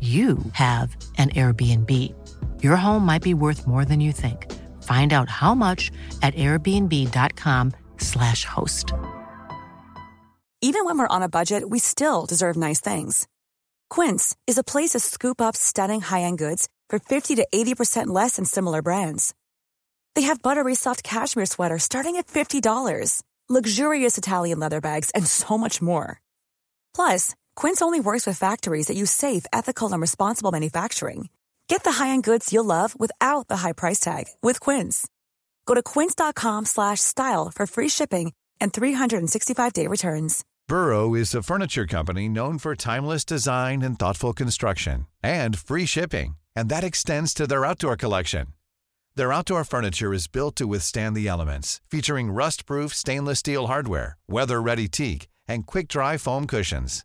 you have an Airbnb. Your home might be worth more than you think. Find out how much at airbnb.com/host. Even when we're on a budget, we still deserve nice things. Quince is a place to scoop up stunning high-end goods for 50 to 80% less than similar brands. They have buttery soft cashmere sweaters starting at $50, luxurious Italian leather bags, and so much more. Plus, Quince only works with factories that use safe, ethical, and responsible manufacturing. Get the high-end goods you'll love without the high price tag with Quince. Go to quince.com/style for free shipping and 365-day returns. Burrow is a furniture company known for timeless design and thoughtful construction and free shipping, and that extends to their outdoor collection. Their outdoor furniture is built to withstand the elements, featuring rust-proof stainless steel hardware, weather-ready teak, and quick-dry foam cushions.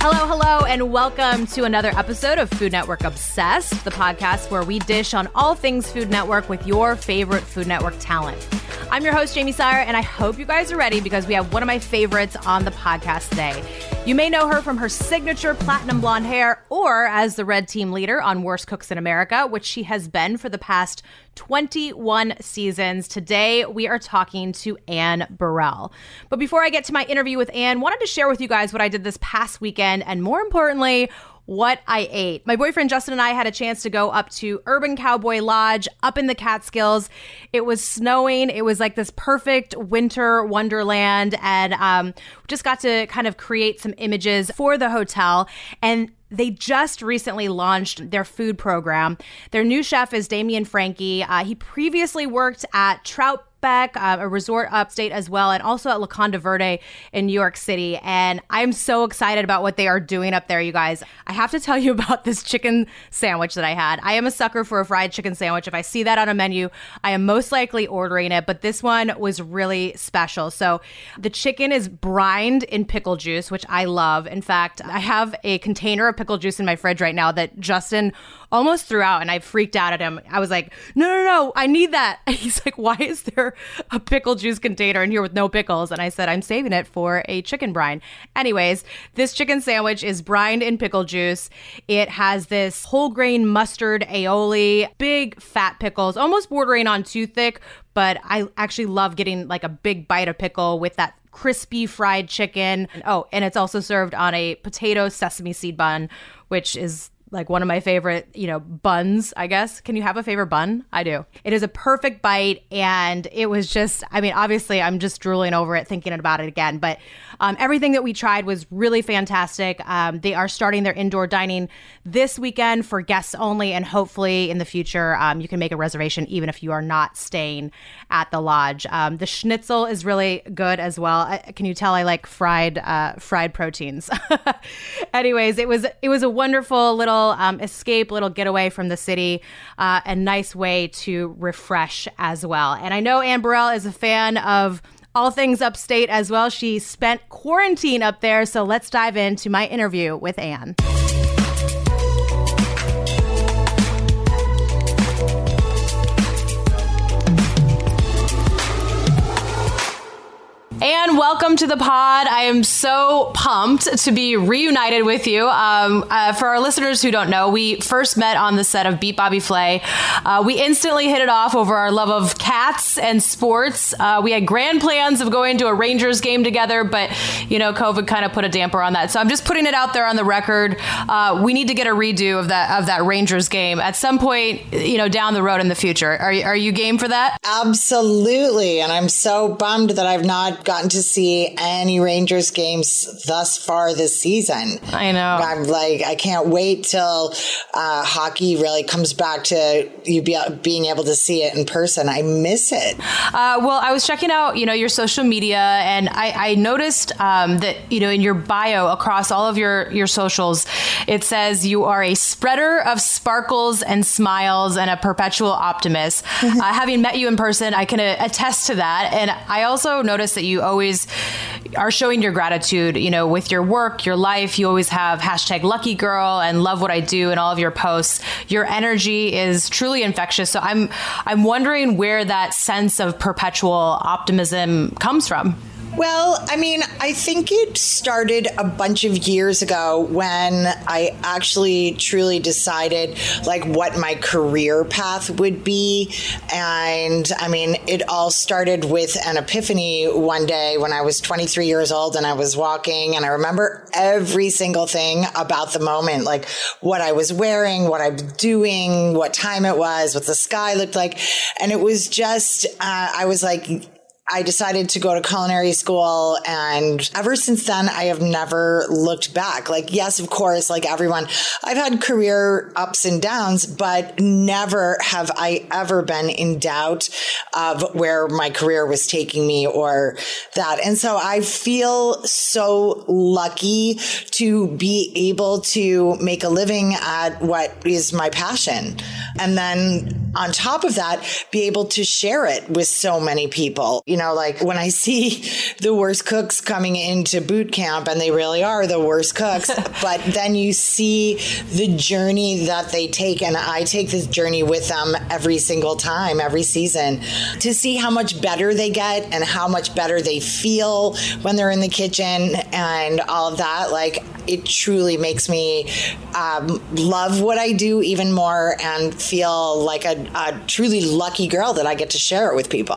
Hello, hello, and welcome to another episode of Food Network Obsessed, the podcast where we dish on all things Food Network with your favorite Food Network talent. I'm your host, Jaymee Sire, and I hope you guys are ready because we have one of my favorites on the podcast today. You may know her from her signature platinum blonde hair or as the red team leader on Worst Cooks in America, which she has been for the past 21 seasons. Today, we are talking to Anne Burrell. But before I get to my interview with Anne, wanted to share with you guys what I did this past weekend and, more importantly, what I ate. My boyfriend Justin and I had a chance to go up to Urban Cowboy Lodge up in the Catskills. It was snowing. It was like this perfect winter wonderland, and just got to kind of create some images for the hotel. And they just recently launched their food program. Their new chef is Damian Franke. He previously worked at Trout, a resort upstate as well, and also at La Contenta Verde in New York City. And I'm so excited about what they are doing up there, you guys. I have to tell you about this chicken sandwich that I had. I am a sucker for a fried chicken sandwich. If I see that on a menu, I am most likely ordering it, but this one was really special. So the chicken is brined in pickle juice, which I love. In fact, I have a container of pickle juice in my fridge right now that Justin almost threw out, and I freaked out at him. I was like, no, I need that. And he's like, why is there a pickle juice container in here with no pickles? And I said, I'm saving it for a chicken brine. Anyways, this chicken sandwich is brined in pickle juice. It has this whole grain mustard aioli, big fat pickles, almost bordering on too thick, but I actually love getting like a big bite of pickle with that crispy fried chicken. Oh, and it's also served on a potato sesame seed bun, which is like one of my favorite, buns, I guess. Can you have a favorite bun? I do. It is a perfect bite, and it was just, obviously I'm just drooling over it, thinking about it again. But everything that we tried was really fantastic. They are starting their indoor dining this weekend for guests only, and hopefully in the future you can make a reservation even if you are not staying at the lodge. The schnitzel is really good as well. Can you tell I like fried proteins? Anyways, it was a wonderful little escape, little getaway from the city, a nice way to refresh as well. And I know Anne Burrell is a fan of all things upstate as well. She spent quarantine up there, so let's dive into my interview with Anne. Anne, welcome to the pod. I am so pumped to be reunited with you. For our listeners who don't know, we first met on the set of Beat Bobby Flay. We instantly hit it off over our love of cats and sports. We had grand plans of going to a Rangers game together, but, COVID kind of put a damper on that. So I'm just putting it out there on the record. We need to get a redo of that Rangers game at some point, down the road in the future. Are you game for that? Absolutely. And I'm so bummed that I've not gotten to see any Rangers games thus far this season. I know. I'm like, I can't wait till hockey really comes back to you being able to see it in person. I miss it. Well, I was checking out, your social media, and I noticed that, in your bio across all of your socials, it says you are a spreader of sparkles and smiles and a perpetual optimist. Having met you in person, I can attest to that. And I also noticed that you always are showing your gratitude, with your work, your life. You always have #LuckyGirl and love what I do in all of your posts. Your energy is truly infectious. So I'm wondering where that sense of perpetual optimism comes from. Well, I think it started a bunch of years ago when I actually truly decided what my career path would be. And it all started with an epiphany one day when I was 23 years old and I was walking, and I remember every single thing about the moment, like what I was wearing, what I was doing, what time it was, what the sky looked like. And it was just, I decided to go to culinary school, and ever since then, I have never looked back. Yes, of course, everyone, I've had career ups and downs, but never have I ever been in doubt of where my career was taking me or that. And so I feel so lucky to be able to make a living at what is my passion. And then on top of that, be able to share it with so many people. When I see the worst cooks coming into boot camp, and they really are the worst cooks, but then you see the journey that they take, and I take this journey with them every single time, every season, to see how much better they get and how much better they feel when they're in the kitchen and all of that. It truly makes me love what I do even more and feel like a truly lucky girl that I get to share it with people.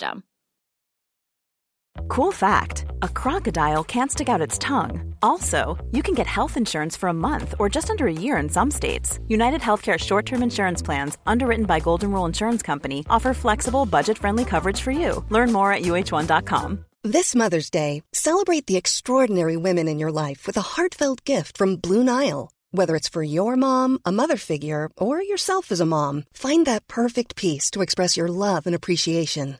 Cool fact, a crocodile can't stick out its tongue. Also, you can get health insurance for a month or just under a year in some states. United Healthcare short-term insurance plans, underwritten by Golden Rule Insurance Company, offer flexible, budget-friendly coverage for you. Learn more at uh1.com. This Mother's Day, celebrate the extraordinary women in your life with a heartfelt gift from Blue Nile. Whether it's for your mom, a mother figure, or yourself as a mom, find that perfect piece to express your love and appreciation.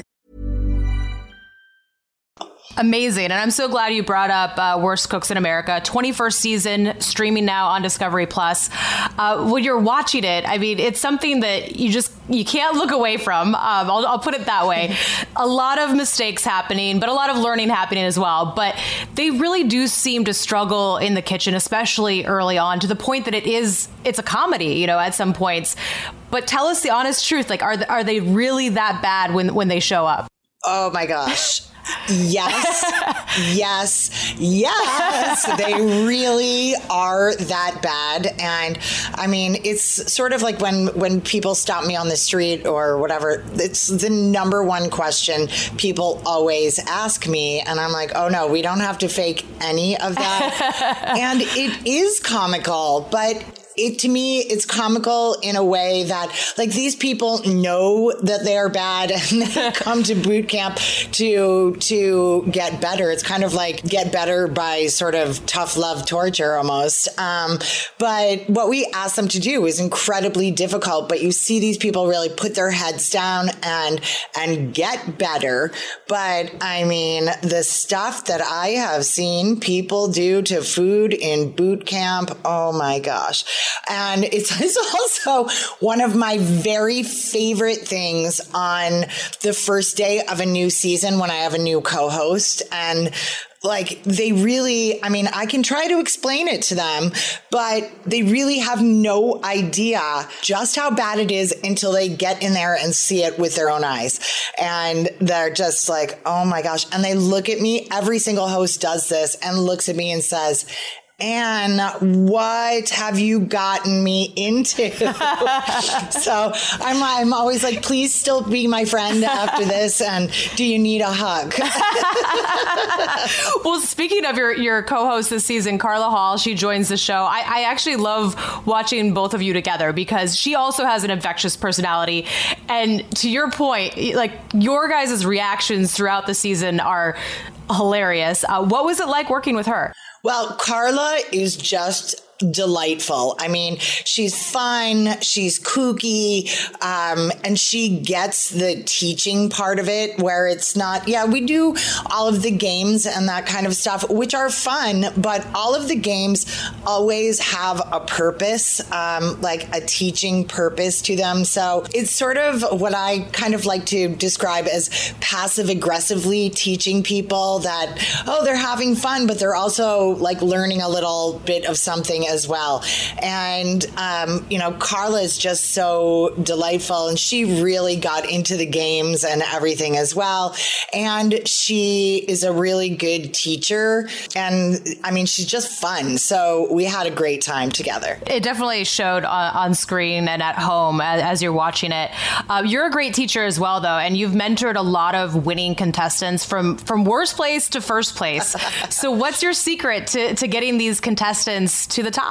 Amazing. And I'm so glad you brought up Worst Cooks in America, 21st season, streaming now on Discovery Plus. When you're watching it, it's something that you can't look away from. I'll put it that way. A lot of mistakes happening, but a lot of learning happening as well. But they really do seem to struggle in the kitchen, especially early on, to the point that it's a comedy, at some points. But tell us the honest truth. Are they really that bad when they show up? Oh, my gosh. Yes, yes, yes. They really are that bad. And I mean, it's sort of like when people stop me on the street or whatever, it's the number one question people always ask me. And I'm like, oh no, we don't have to fake any of that. And it is comical, but to me, it's comical in a way that, like, these people know that they are bad and they come to boot camp to get better. It's kind of like get better by sort of tough love torture almost. But what we ask them to do is incredibly difficult. But you see these people really put their heads down and get better. But I mean, the stuff that I have seen people do to food in boot camp, oh my gosh. And it's also one of my very favorite things on the first day of a new season when I have a new co-host. And like, they really, I mean, I can try to explain it to them, but they really have no idea just how bad it is until they get in there and see it with their own eyes. And they're just like, oh my gosh. And they look at me, every single host does this and looks at me and says, Anne, what have you gotten me into? So I'm always like, please still be my friend after this. And do you need a hug? Well, speaking of your co-host this season, Carla Hall, she joins the show. I actually love watching both of you together because she also has an infectious personality. And to your point, like, your guys' reactions throughout the season are hilarious. What was it like working with her? Well, Carla is just delightful. I mean, she's fun, she's kooky, and she gets the teaching part of it where it's not, yeah, we do all of the games and that kind of stuff, which are fun, but all of the games always have a purpose, like a teaching purpose to them. So it's sort of what I kind of like to describe as passive aggressively teaching people that, oh, they're having fun, but they're also like learning a little bit of something as well. And, you know, Carla is just so delightful and she really got into the games and everything as well. And she is a really good teacher. And I mean, she's just fun. So we had a great time together. It definitely showed on screen and at home as you're watching it. You're a great teacher as well, though. And you've mentored a lot of winning contestants from worst place to first place. So what's your secret to getting these contestants to the top?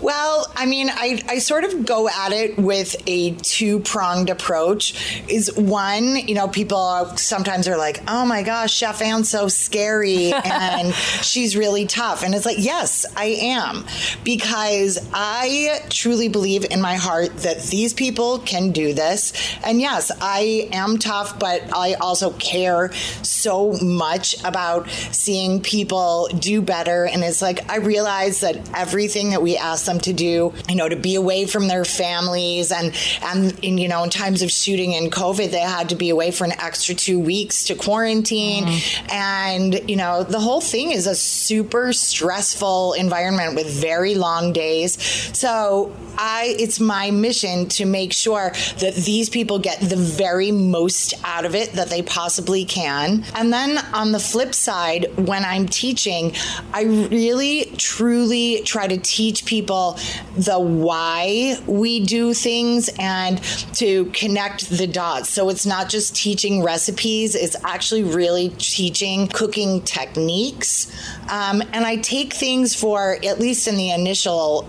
Well, I mean, I sort of go at it with a two-pronged approach. Is one, you know, people sometimes are like, oh my gosh, Chef Anne's so scary and she's really tough. And it's like, yes, I am, because I truly believe in my heart that these people can do this. And yes, I am tough, but I also care so much about seeing people do better. And it's like, I realize that everything that we ask them to do, you know, to be away from their families and you know, in times of shooting and COVID, they had to be away for an extra 2 weeks to quarantine. Mm. And, you know, the whole thing is a super stressful environment with very long days. So it's my mission to make sure that these people get the very most out of it that they possibly can. And then on the flip side, when I'm teaching, I really, truly try to teach people the why we do things and to connect the dots. So it's not just teaching recipes, it's actually really teaching cooking techniques. And I take things for, at least in the initial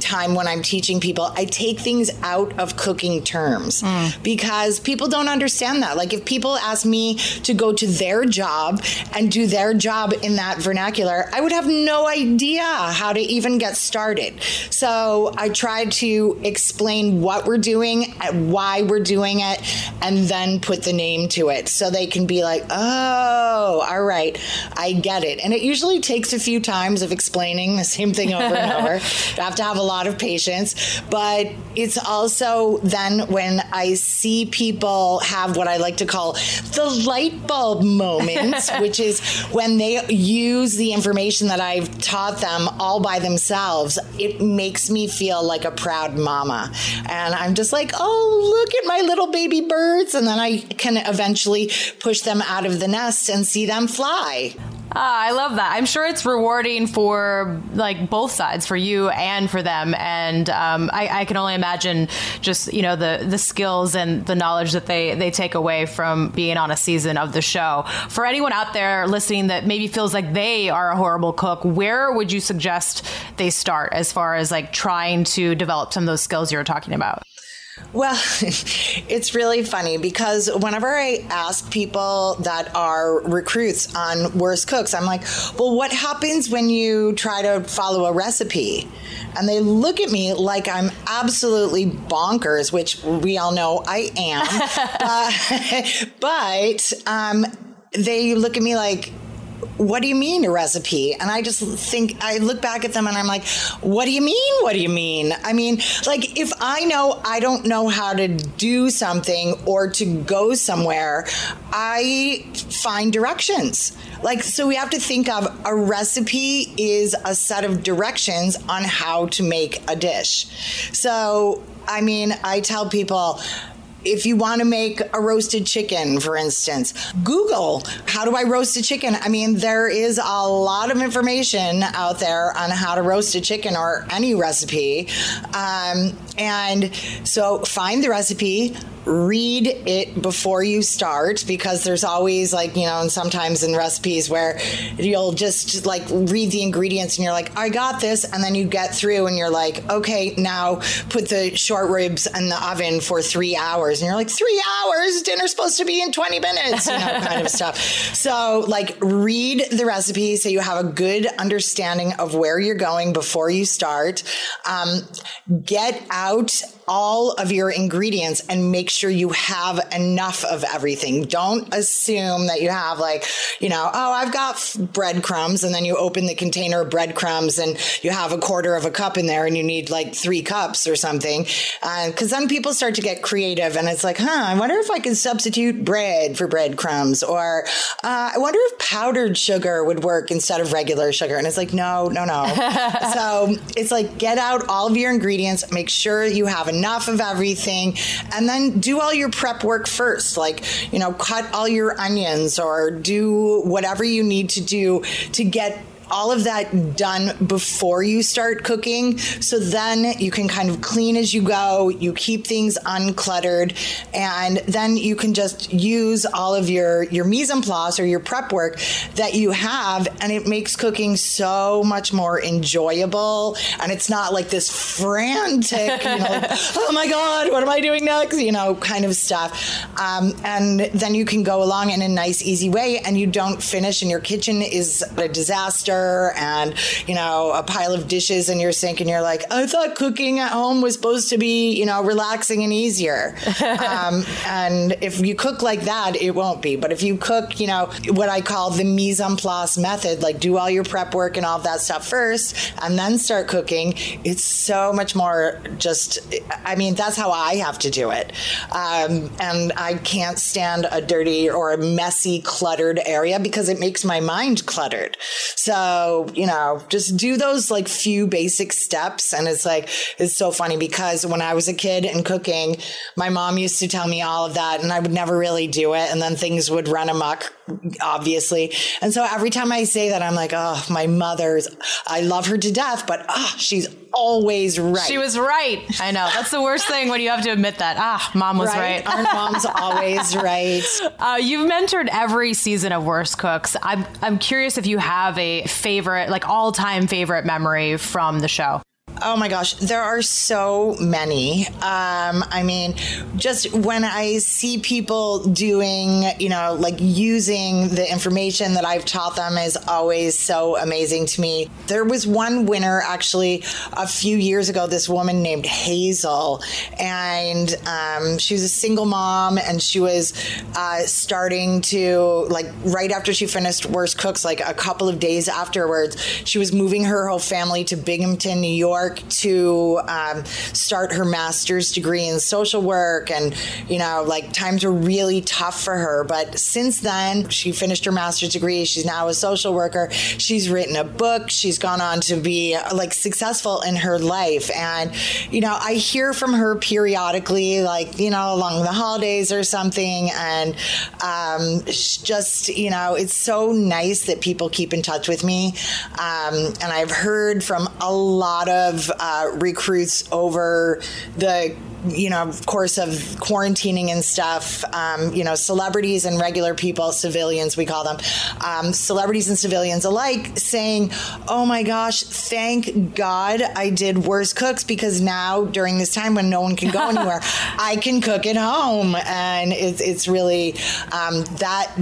time when I'm teaching people, I take things out of cooking terms because people don't understand that. Like, if people ask me to go to their job and do their job in that vernacular, I would have no idea how to even get started. So I try to explain what we're doing and why we're doing it, and then put the name to it so they can be like, oh, all right, I get it. And it usually takes a few times of explaining the same thing over and over. I have to have a lot of patience. But it's also then when I see people have what I like to call the light bulb moments, which is when they use the information that I've taught them all by themselves, it makes me feel like a proud mama. And I'm just like, oh, look at my little baby birds. And then I can eventually push them out of the nest and see them fly. I love that. I'm sure it's rewarding for like both sides, for you and for them. And I can only imagine just, you know, the skills and the knowledge that they take away from being on a season of the show. For anyone out there listening that maybe feels like they are a horrible cook, where would you suggest they start as far as like trying to develop some of those skills you were talking about? Well, it's really funny because whenever I ask people that are recruits on Worst Cooks, I'm like, well, what happens when you try to follow a recipe? And they look at me like I'm absolutely bonkers, which we all know I am. but they look at me like, what do you mean a recipe? And I just think, I look back at them and I'm like, what do you mean? What do you mean? I mean, like, if I know I don't know how to do something or to go somewhere, I find directions. Like, so we have to think of a recipe is a set of directions on how to make a dish. So, I mean, I tell people, if you want to make a roasted chicken, for instance, Google, how do I roast a chicken? I mean, there is a lot of information out there on how to roast a chicken or any recipe. And so find the recipe, read it before you start, because there's always like, you know, and sometimes in recipes where you'll just like read the ingredients and you're like, I got this. And then you get through and you're like, okay, now put the short ribs in the oven for 3 hours. And you're like, 3 hours? Dinner's supposed to be in 20 minutes, you know, kind of stuff. So like read the recipe so you have a good understanding of where you're going before you start. Get out all of your ingredients and make sure you have enough of everything. Don't assume that you have like, you know, oh, I've got breadcrumbs, and then you open the container of breadcrumbs and you have a quarter of a cup in there and you need like 3 cups or something. Because then people start to get creative and it's like, I wonder if I can substitute bread for breadcrumbs, or I wonder if powdered sugar would work instead of regular sugar. And it's like, no. So it's like, get out all of your ingredients, make sure you have enough of everything, and then do all your prep work first. Like, you know, cut all your onions or do whatever you need to do to get all of that done before you start cooking. So then you can kind of clean as you go, you keep things uncluttered, and then you can just use all of your mise en place or your prep work that you have, and it makes cooking so much more enjoyable. And it's not like this frantic, you know, like, oh my God, what am I doing next? You know, kind of stuff. And then you can go along in a nice, easy way, and you don't finish and your kitchen is a disaster, and, you know, a pile of dishes in your sink and you're like, I thought cooking at home was supposed to be, you know, relaxing and easier. And if you cook like that, it won't be. But if you cook, you know, what I call the mise en place method, like do all your prep work and all that stuff first and then start cooking, it's so much more just, I mean, that's how I have to do it. And I can't stand a dirty or a messy, cluttered area because it makes my mind cluttered. So, you know, just do those like few basic steps. And it's like, it's so funny because when I was a kid and cooking, my mom used to tell me all of that and I would never really do it. And then things would run amok, obviously. And so every time I say that, I'm like, oh, my mother's, I love her to death, but she's always right. She was right. I know. That's the worst thing when you have to admit that. Mom was right. Our mom's always right. You've mentored every season of Worst Cooks. I'm curious if you have a favorite, like all-time favorite memory from the show. Oh my gosh, there are so many. I mean, just when I see people doing, you know, like using the information that I've taught them is always so amazing to me. There was one winner actually a few years ago, this woman named Hazel, and she was a single mom, and she was starting to, like, right after she finished Worst Cooks, like a couple of days afterwards, she was moving her whole family to Binghamton, New York, York to start her master's degree in social work. And, you know, like, times were really tough for her. But since then, she finished her master's degree. She's now a social worker. She's written a book. She's gone on to be, like, successful in her life. And, you know, I hear from her periodically, like, you know, along the holidays or something. And just, you know, it's so nice that people keep in touch with me. And I've heard from a lot of recruits over the, you know, of course of quarantining and stuff, you know, celebrities and regular people, civilians, we call them, celebrities and civilians alike, saying, oh my gosh, thank God I did Worst Cooks, because now during this time when no one can go anywhere, I can cook at home. And it's really, that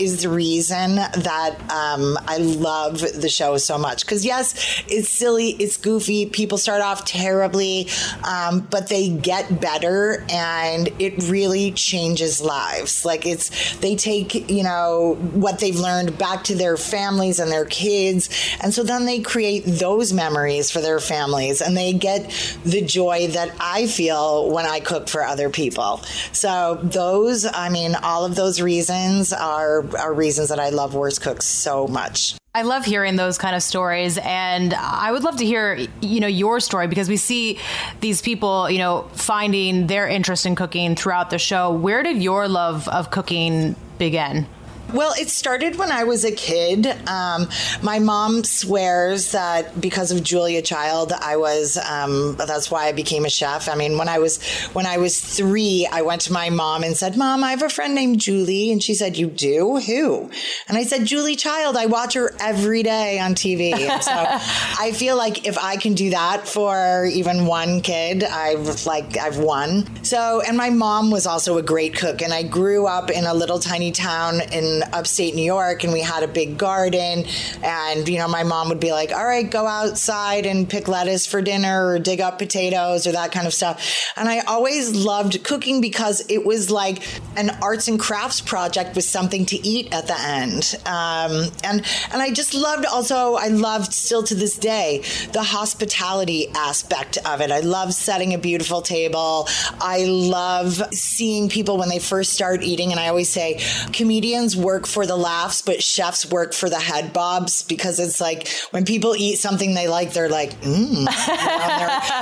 is the reason that I love the show so much. Because yes, it's silly, it's goofy, people start off terribly, but they get better, and it really changes lives. Like, they take, you know, what they've learned back to their families and their kids. And so then they create those memories for their families, and they get the joy that I feel when I cook for other people. So those, I mean, all of those reasons are reasons that I love Worst Cooks so much. I love hearing those kind of stories, and I would love to hear, you know, your story, because we see these people, you know, finding their interest in cooking throughout the show. Where did your love of cooking begin? Well, it started when I was a kid. My mom swears that because of Julia Child, I was, that's why I became a chef. I mean, when I was 3, I went to my mom and said, Mom, I have a friend named Julie. And she said, you do? Who? And I said, Julie Child. I watch her every day on TV. And so I feel like if I can do that for even one kid, I've won. So, and my mom was also a great cook, and I grew up in a little tiny town in upstate New York, and we had a big garden. And, you know, my mom would be like, all right, go outside and pick lettuce for dinner, or dig up potatoes, or that kind of stuff. And I always loved cooking because it was like an arts and crafts project with something to eat at the end. And I just loved, also, I loved still to this day, the hospitality aspect of it. I love setting a beautiful table. I love seeing people when they first start eating. And I always say, comedians work for the laughs, but chefs work for the head bobs, because it's like when people eat something they like, they're like, mmm,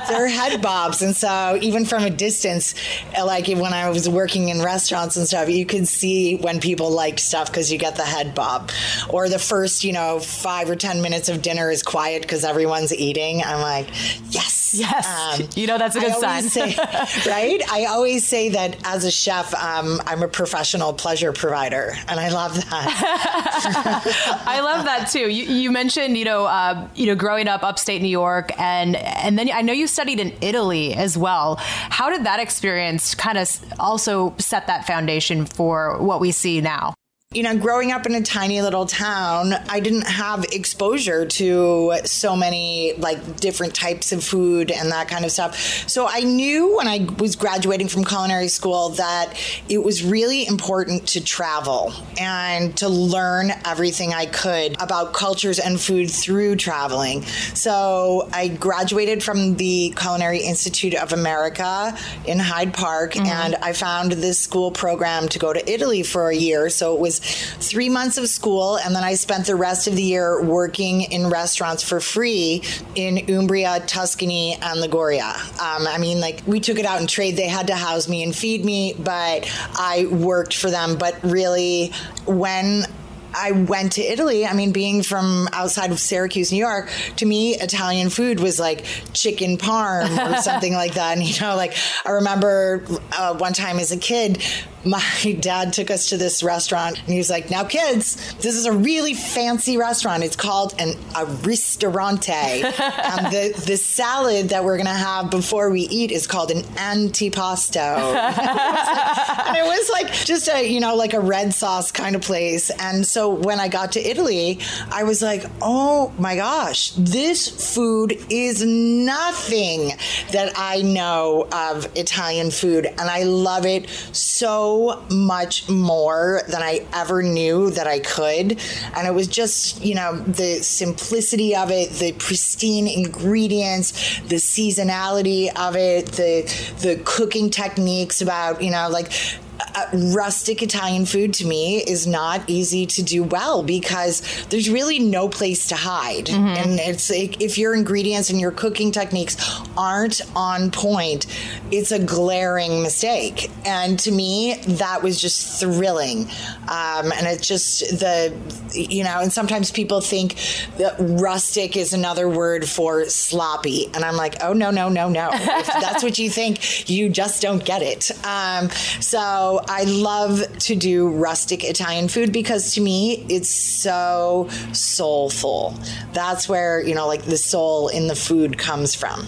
they're head bobs. And so even from a distance, like when I was working in restaurants and stuff, you could see when people liked stuff because you get the head bob. Or the first, you know, 5 or 10 minutes of dinner is quiet because everyone's eating. I'm like, yes. Yes. You know, that's a good sign. Right? I always say that as a chef, I'm a professional pleasure provider. And I love that. I love that too. You mentioned, you know, growing up upstate New York, and then I know you studied in Italy as well. How did that experience kind of also set that foundation for what we see now? You know, growing up in a tiny little town, I didn't have exposure to so many like different types of food and that kind of stuff. So I knew when I was graduating from culinary school that it was really important to travel and to learn everything I could about cultures and food through traveling. So I graduated from the Culinary Institute of America in Hyde Park, and I found this school program to go to Italy for a year. So it was 3 months of school, and then I spent the rest of the year working in restaurants for free in Umbria, Tuscany, and Liguria. I mean, like, we took it out in trade. They had to house me and feed me, but I worked for them. But really, when I went to Italy, I mean, being from outside of Syracuse, New York, to me, Italian food was like chicken parm or something like that. And, you know, like, I remember one time as a kid, my dad took us to this restaurant, and he was like, now, kids, this is a really fancy restaurant. It's called an ristorante. And the salad that we're going to have before we eat is called an antipasto. And it was like just a, you know, like a red sauce kind of place. And so when I got to Italy, I was like, oh my gosh, this food is nothing that I know of Italian food. And I love it so so much more than I ever knew that I could. And it was just, you know, the simplicity of it, the pristine ingredients, the seasonality of it, the cooking techniques about, you know, like, rustic Italian food to me is not easy to do well because there's really no place to hide. Mm-hmm. And it's like, if your ingredients and your cooking techniques aren't on point, it's a glaring mistake. And to me, that was just thrilling. And it's just and sometimes people think that rustic is another word for sloppy. And I'm like, oh, no. If that's what you think, you just don't get it. So I love to do rustic Italian food because to me, it's so soulful. That's where, you know, like the soul in the food comes from.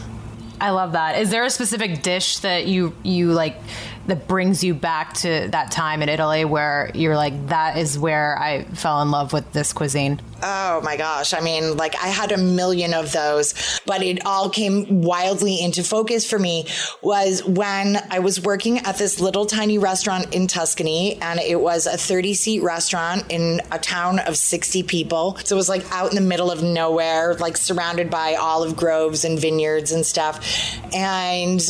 I love that. Is there a specific dish that you like that brings you back to that time in Italy where you're like, that is where I fell in love with this cuisine? Oh my gosh. I mean, like I had a million of those, but it all came wildly into focus for me was when I was working at this little tiny restaurant in Tuscany, and it was a 30-seat restaurant in a town of 60 people. So it was like out in the middle of nowhere, like surrounded by olive groves and vineyards and stuff. And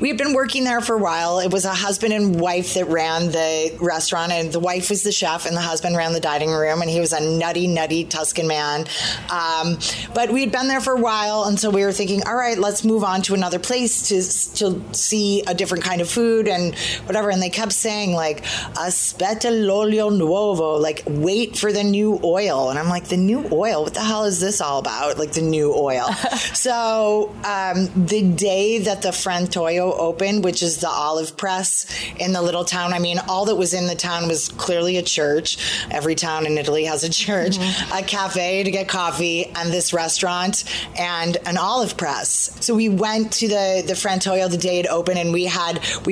we had been working there for a while. It was a husband and wife that ran the restaurant, and the wife was the chef and the husband ran the dining room, and he was a nutty Tuscan man. But we'd been there for a while, and so we were thinking, all right, let's move on to another place to see a different kind of food and whatever. And they kept saying like, aspetta l'olio nuovo, like wait for the new oil. And I'm like, the new oil? What the hell is this all about? Like the new oil. So the day that the Frantoio opened, which is the olive press in the little town, I mean, all that was in the town was clearly a church. Every town in Italy has a church, mm-hmm. a cafe to get coffee, and this restaurant and an olive press. So we went to the Frantoio the day it opened, and we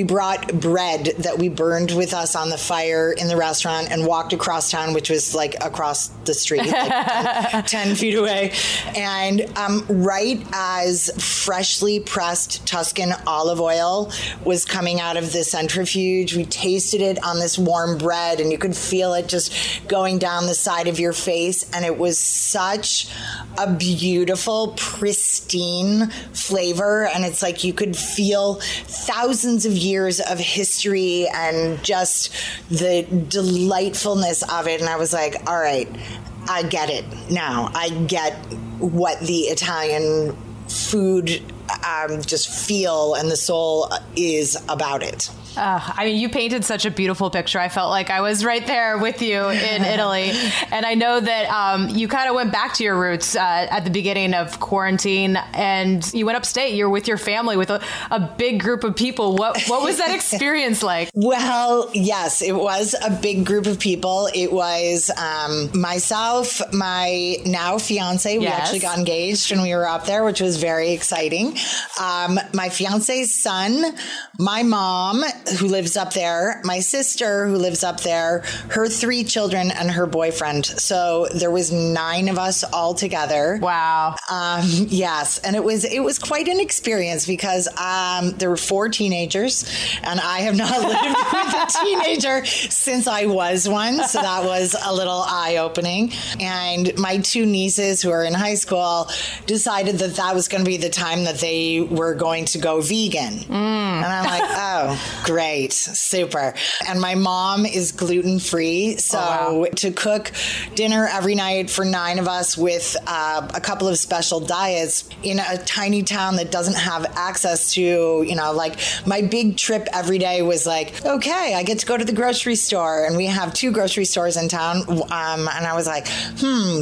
brought bread that we burned with us on the fire in the restaurant and walked across town, which was like across the street, like 10 feet away. And right as freshly pressed Tuscan olive oil was coming out of the centrifuge, we tasted it on this warm bread, and you could feel it just going down the side of your face, and it was such a beautiful, pristine flavor, and it's like you could feel thousands of years of history and just the delightfulness of it. And I was like, all right, I get it now. I get what the Italian food just feel and the soul is about it. I mean, you painted such a beautiful picture. I felt like I was right there with you in Italy. And I know that you kind of went back to your roots at the beginning of quarantine, and you went upstate. You're with your family, with a big group of people. What was that experience like? Well, yes, it was a big group of people. It was myself, my now fiance. We actually got engaged when we were up there, which was very exciting. My fiance's son, my mom, who lives up there, my sister, who lives up there, her 3 children, and her boyfriend. So there was 9 of us all together. Wow. Yes. And it was quite an experience because there were 4 teenagers, and I have not lived with a teenager since I was one. So that was a little eye-opening. And my 2 nieces who are in high school decided that that was going to be the time that they were going to go vegan. Mm. And I'm like, oh, great. Super. And my mom is gluten-free. So to cook dinner every night for 9 of us with a couple of special diets in a tiny town that doesn't have access to, you know, like my big trip every day was like, okay, I get to go to the grocery store. And we have 2 grocery stores in town. And I was like,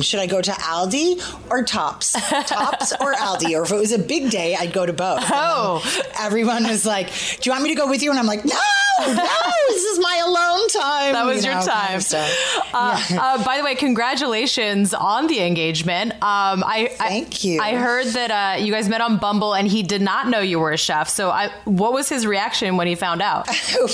should I go to Aldi or Tops? Tops or Aldi? Or if it was a big day, I'd go to both. Oh. Everyone was like, do you want me to go with you? And I'm like, no, this is my alone time. That was your time. By the way, congratulations on the engagement. Thank you. I heard that you guys met on Bumble, and he did not know you were a chef. So what was his reaction when he found out?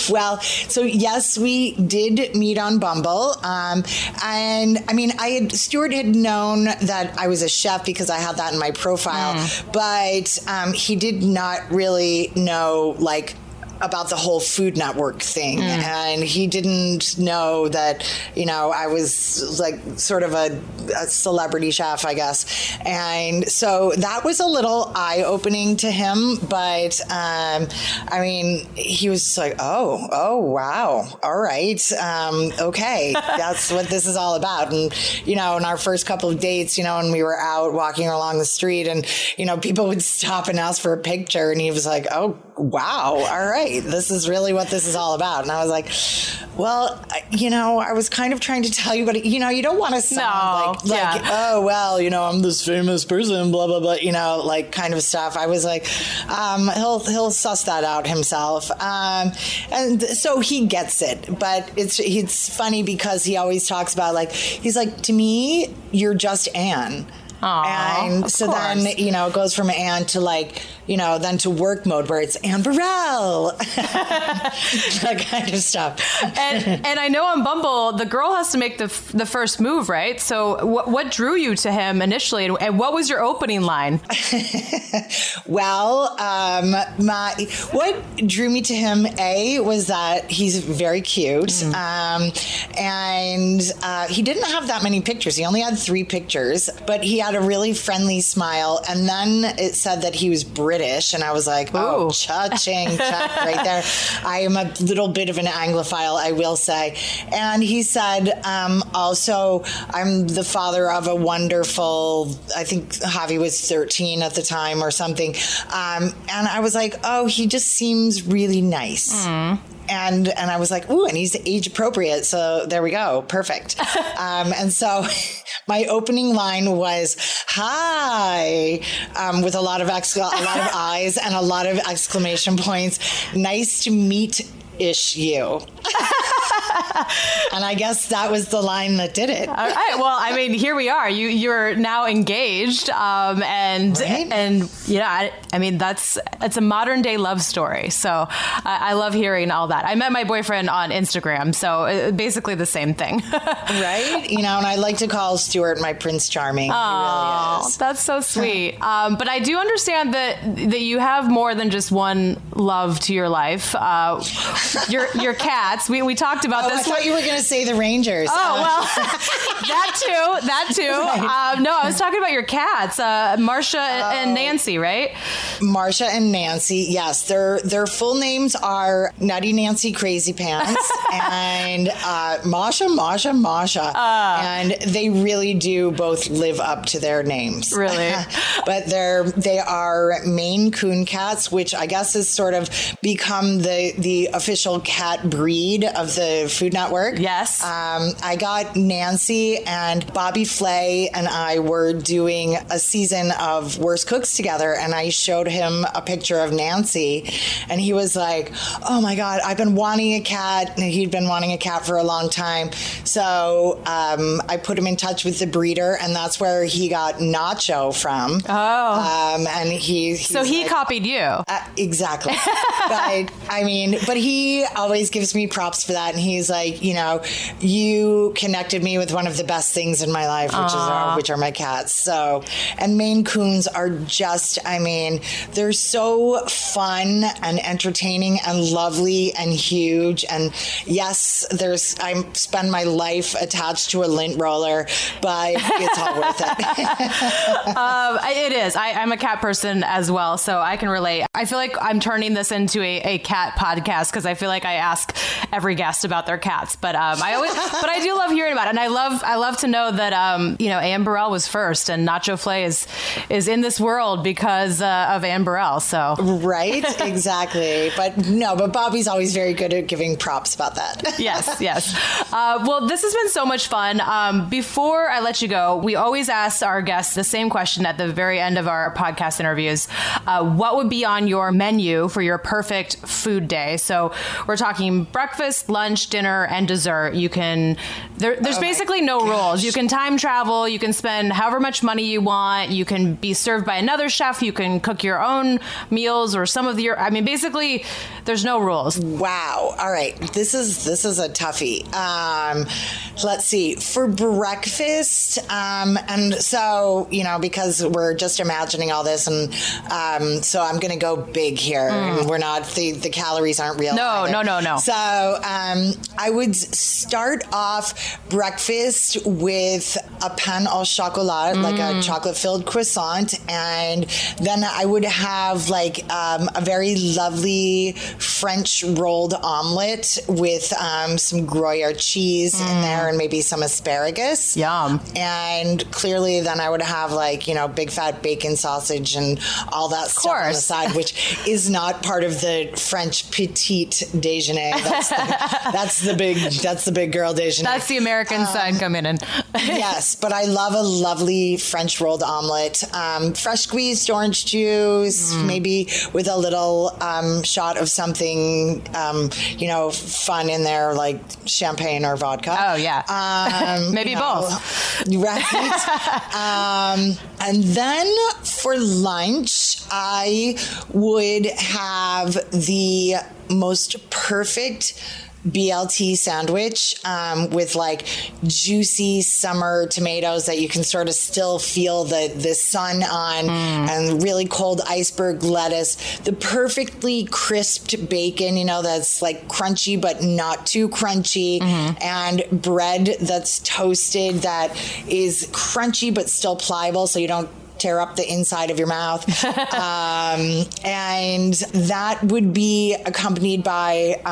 Well, so yes, we did meet on Bumble. And I mean, Stuart had known that I was a chef because I had that in my profile, but he did not really know, like, about the whole Food Network thing. And he didn't know that, you know, I was like sort of a celebrity chef, I guess. And so that was a little eye-opening to him. But, I mean, he was just like, oh, wow. All right. Okay. That's what this is all about. And, you know, in our first couple of dates, you know, and we were out walking along the street and, you know, people would stop and ask for a picture. And he was like, oh, wow. All right. This is really what this is all about. And I was like, well, you know, I was kind of trying to tell you, but, you know, you don't want to sound like oh, well, you know, I'm this famous person, blah, blah, blah, you know, like kind of stuff. I was like, he'll suss that out himself. And so he gets it. But it's funny because he always talks about like, he's like, to me, you're just Anne. Aww, and so then, you know, it goes from Anne to like, you know, then to work mode where it's Anne Burrell, that kind of stuff. And I know on Bumble, the girl has to make the first move, right? So what drew you to him initially, and what was your opening line? Well, what drew me to him, A, was that he's very cute, and he didn't have that many pictures. He only had 3 pictures, but he had a really friendly smile, and then it said that he was British, and I was like, oh, cha-ching, cha, right there. I am a little bit of an Anglophile, I will say. And he said, also, I'm the father of a wonderful, I think Javi was 13 at the time or something. And I was like, oh, he just seems really nice. Mm. And I was like, ooh, and he's age appropriate. So there we go. Perfect. And so my opening line was hi, with a lot of eyes and a lot of exclamation points. Nice to meet-ish you. And I guess that was the line that did it. All right. Well, I mean, here we are. You're now engaged, and yeah, I mean it's a modern day love story. So I love hearing all that. I met my boyfriend on Instagram, so basically the same thing, right? You know, and I like to call Stuart my Prince Charming. Oh, he really is. That's so sweet. But I do understand that you have more than just one love to your life. Your cats. We talked about. Oh, I thought you were going to say the Rangers. Oh, well, that too. Right. No, I was talking about your cats, Marsha and Nancy, right? Marsha and Nancy, yes. Their full names are Nutty Nancy Crazy Pants and Masha. And they really do both live up to their names. Really? But they are Maine Coon cats, which I guess has sort of become the official cat breed of the Food Network. Yes. I got Nancy, and Bobby Flay and I were doing a season of Worst Cooks together, and I showed him a picture of Nancy, and he was like, oh my God, I've been wanting a cat. And he'd been wanting a cat for a long time. So I put him in touch with the breeder, and that's where he got Nacho from. Oh. And he like, copied you. Exactly. But I mean, but he always gives me props for that, and he's like, you know, you connected me with one of the best things in my life, which are my cats. So, and Maine Coons are just, I mean, they're so fun and entertaining and lovely and huge. And yes, I spend my life attached to a lint roller, but it's all worth it. It is. I'm a cat person as well, so I can relate. I feel like I'm turning this into a cat podcast because I feel like I ask every guest about their cats, but I do love hearing about it, and I love to know that you know, Anne Burrell was first, and Nacho Flay is in this world because of Anne Burrell. So right, exactly. but Bobby's always very good at giving props about that. yes. Well, this has been so much fun. Before I let you go, we always ask our guests the same question at the very end of our podcast interviews. What would be on your menu for your perfect food day? So we're talking breakfast, lunch, dinner, and dessert. You can, there's basically no rules. You can time travel. You can spend however much money you want. You can be served by another chef. You can cook your own meals or some of your, I mean, basically there's no rules. Wow. All right. This is a toughie. Let's see. For breakfast. And so, you know, because we're just imagining all this, and so I'm going to go big here. We're not, the calories aren't real. No. So I would start off breakfast with a pan au chocolat, like a chocolate-filled croissant. And then I would have like a very lovely French rolled omelet with some Gruyere cheese in there and maybe some asparagus. Yum. And clearly then I would have like, you know, big fat bacon sausage and all that stuff on the side, which is not part of the French petite déjeuner. That's the big girl déjeuner. That's the American side coming in. Yes, but I love a lovely French rolled omelet. Fresh squeezed orange juice, maybe with a little shot of something, you know, fun in there, like champagne or vodka. Oh, yeah. Maybe both. Right. And then for lunch, I would have the most perfect BLT sandwich with like juicy summer tomatoes that you can sort of still feel the sun on, and really cold iceberg lettuce, the perfectly crisped bacon, you know, that's like crunchy but not too crunchy, and bread that's toasted that is crunchy but still pliable so you don't tear up the inside of your mouth. And that would be accompanied by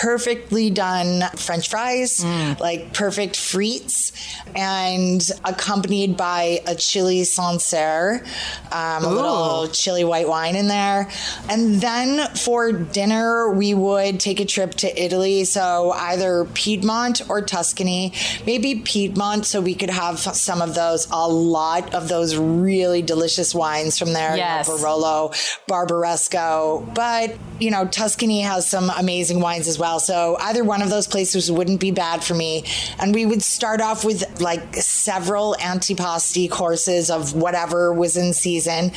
perfectly done French fries, like perfect frites, and accompanied by a chili Sancerre, a little chili white wine in there. And then for dinner, we would take a trip to Italy. So either Piedmont or Tuscany, maybe Piedmont. So we could have some of those, a lot of those really delicious wines from there. Yes. You know, Barolo, Barberesco, but you know, Tuscany has some amazing wines as well. So either one of those places wouldn't be bad for me. And we would start off with like several antipasti courses of whatever was in season.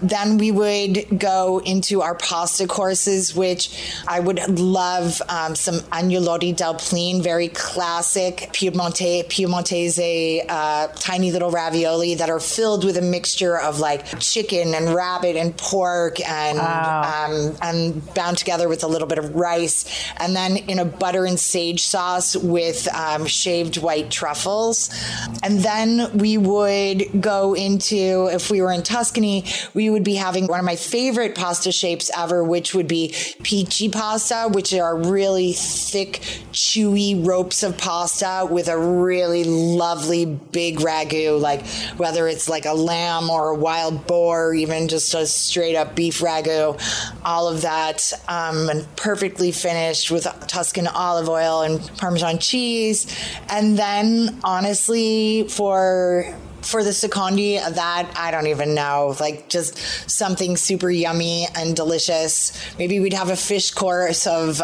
Then we would go into our pasta courses, which I would love some agnolotti del plin, very classic Piemontese tiny little ravioli that are filled with a mixture of like chicken and rabbit and pork and bound together with a little bit of rice. And then in a butter and sage sauce with shaved white truffles. And then we would go into, if we were in Tuscany, we would be having one of my favorite pasta shapes ever, which would be peachy pasta, which are really thick, chewy ropes of pasta with a really lovely big ragu, like whether it's like a lamb or a wild boar, or even just a straight up beef ragu, all of that, and perfectly finished with Tuscan olive oil and Parmesan cheese. And then honestly for the secondi of that, I don't even know, like just something super yummy and delicious. Maybe we'd have a fish course of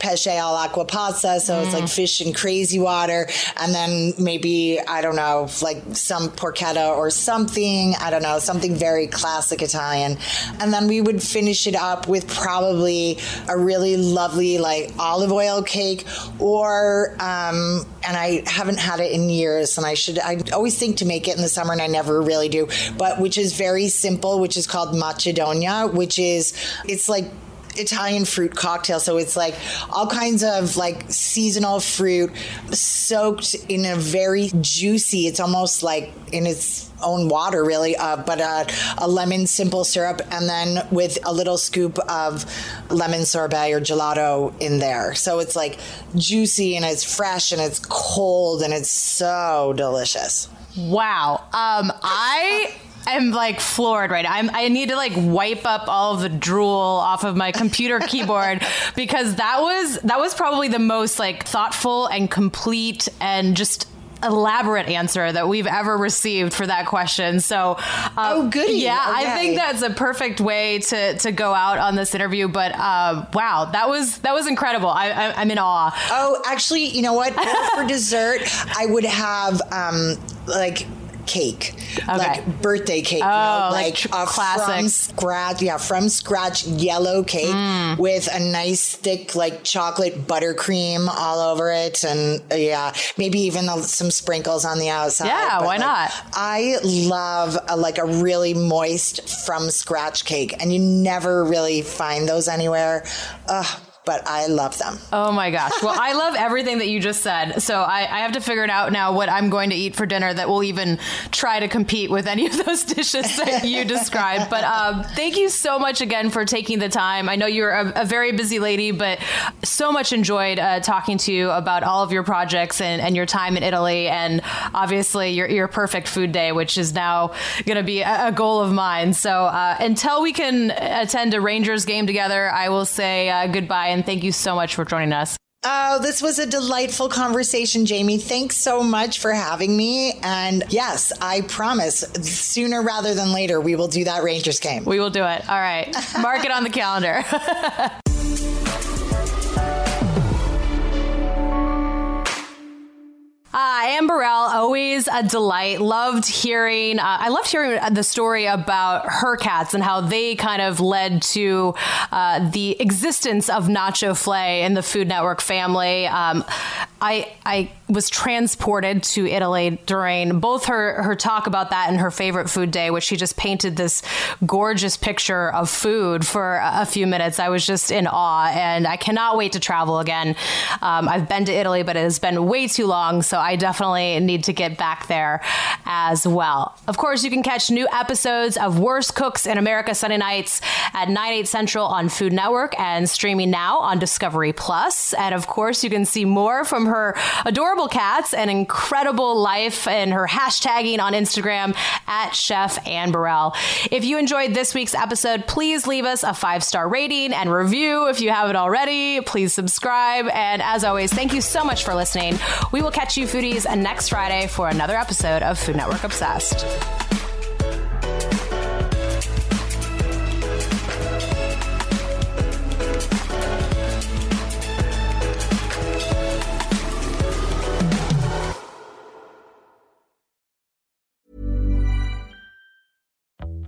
pesce all'acquapazza, so it's like fish in crazy water, and then maybe, I don't know, like some porchetta or something, I don't know, something very classic Italian. And then we would finish it up with probably a really lovely like olive oil cake, or and I haven't had it in years, and I always think to make it in the summer and I never really do, but which is very simple, which is called Macedonia, which is, it's like Italian fruit cocktail. So it's like all kinds of like seasonal fruit soaked in a very juicy, it's almost like in its own water really, but a lemon simple syrup, and then with a little scoop of lemon sorbet or gelato in there. So it's like juicy and it's fresh and it's cold and it's so delicious. Wow. I'm like floored right now. I need to like wipe up all of the drool off of my computer keyboard, because that was probably the most like thoughtful and complete and just elaborate answer that we've ever received for that question. So, oh, goody. Yeah, okay. I think that's a perfect way to go out on this interview. But wow, that was incredible. I'm in awe. Oh, actually, you know what? For dessert, I would have like cake, like birthday cake, from scratch yellow cake with a nice thick like chocolate buttercream all over it, and maybe even some sprinkles on the outside. Yeah, but why not? I love a really moist from scratch cake, and you never really find those anywhere. Ugh. But I love them. Oh, my gosh. Well, I love everything that you just said. So I have to figure it out now what I'm going to eat for dinner that will even try to compete with any of those dishes that you described. But thank you so much again for taking the time. I know you're a very busy lady, but so much enjoyed talking to you about all of your projects and your time in Italy. And obviously your perfect food day, which is now going to be a goal of mine. So until we can attend a Rangers game together, I will say goodbye. And thank you so much for joining us. Oh, this was a delightful conversation, Jaymee. Thanks so much for having me. And yes, I promise sooner rather than later, we will do that Rangers game. We will do it. All right. Mark it on the calendar. Anne Burrell, always a delight. I loved hearing the story about her cats and how they kind of led to the existence of Nacho Flay in the Food Network family. I was transported to Italy during both her talk about that and her favorite food day, which she just painted this gorgeous picture of food for a few minutes. I was just in awe, and I cannot wait to travel again. I've been to Italy, but it has been way too long, so I definitely need to get back there as well. Of course, you can catch new episodes of Worst Cooks in America Sunday nights at 9, 8 Central on Food Network and streaming now on Discovery Plus. And of course, you can see more from her adorable cats and incredible life and her hashtagging on Instagram at Chef Anne Burrell. If you enjoyed this week's episode, please leave us a 5-star rating and review if you haven't already. Please subscribe. And as always, thank you so much for listening. We will catch you foodies next Friday for another episode of Food Network Obsessed.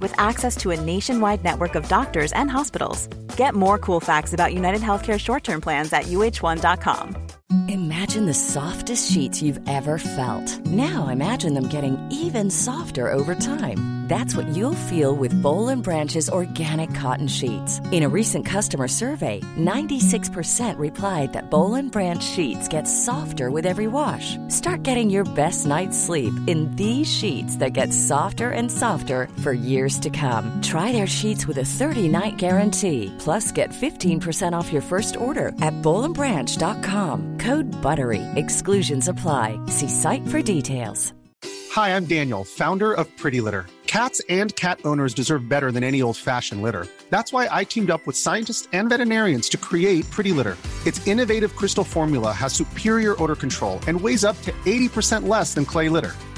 with access to a nationwide network of doctors and hospitals. Get more cool facts about United Healthcare short-term plans at uh1.com. Imagine the softest sheets you've ever felt. Now imagine them getting even softer over time. That's what you'll feel with Boll & Branch's organic cotton sheets. In a recent customer survey, 96% replied that Boll & Branch sheets get softer with every wash. Start getting your best night's sleep in these sheets that get softer and softer for years to come. Try their sheets with a 30-night guarantee. Plus, get 15% off your first order at bollandbranch.com. Code BUTTERY. Exclusions apply. See site for details. Hi, I'm Daniel, founder of Pretty Litter. Cats and cat owners deserve better than any old-fashioned litter. That's why I teamed up with scientists and veterinarians to create Pretty Litter. Its innovative crystal formula has superior odor control and weighs up to 80% less than clay litter.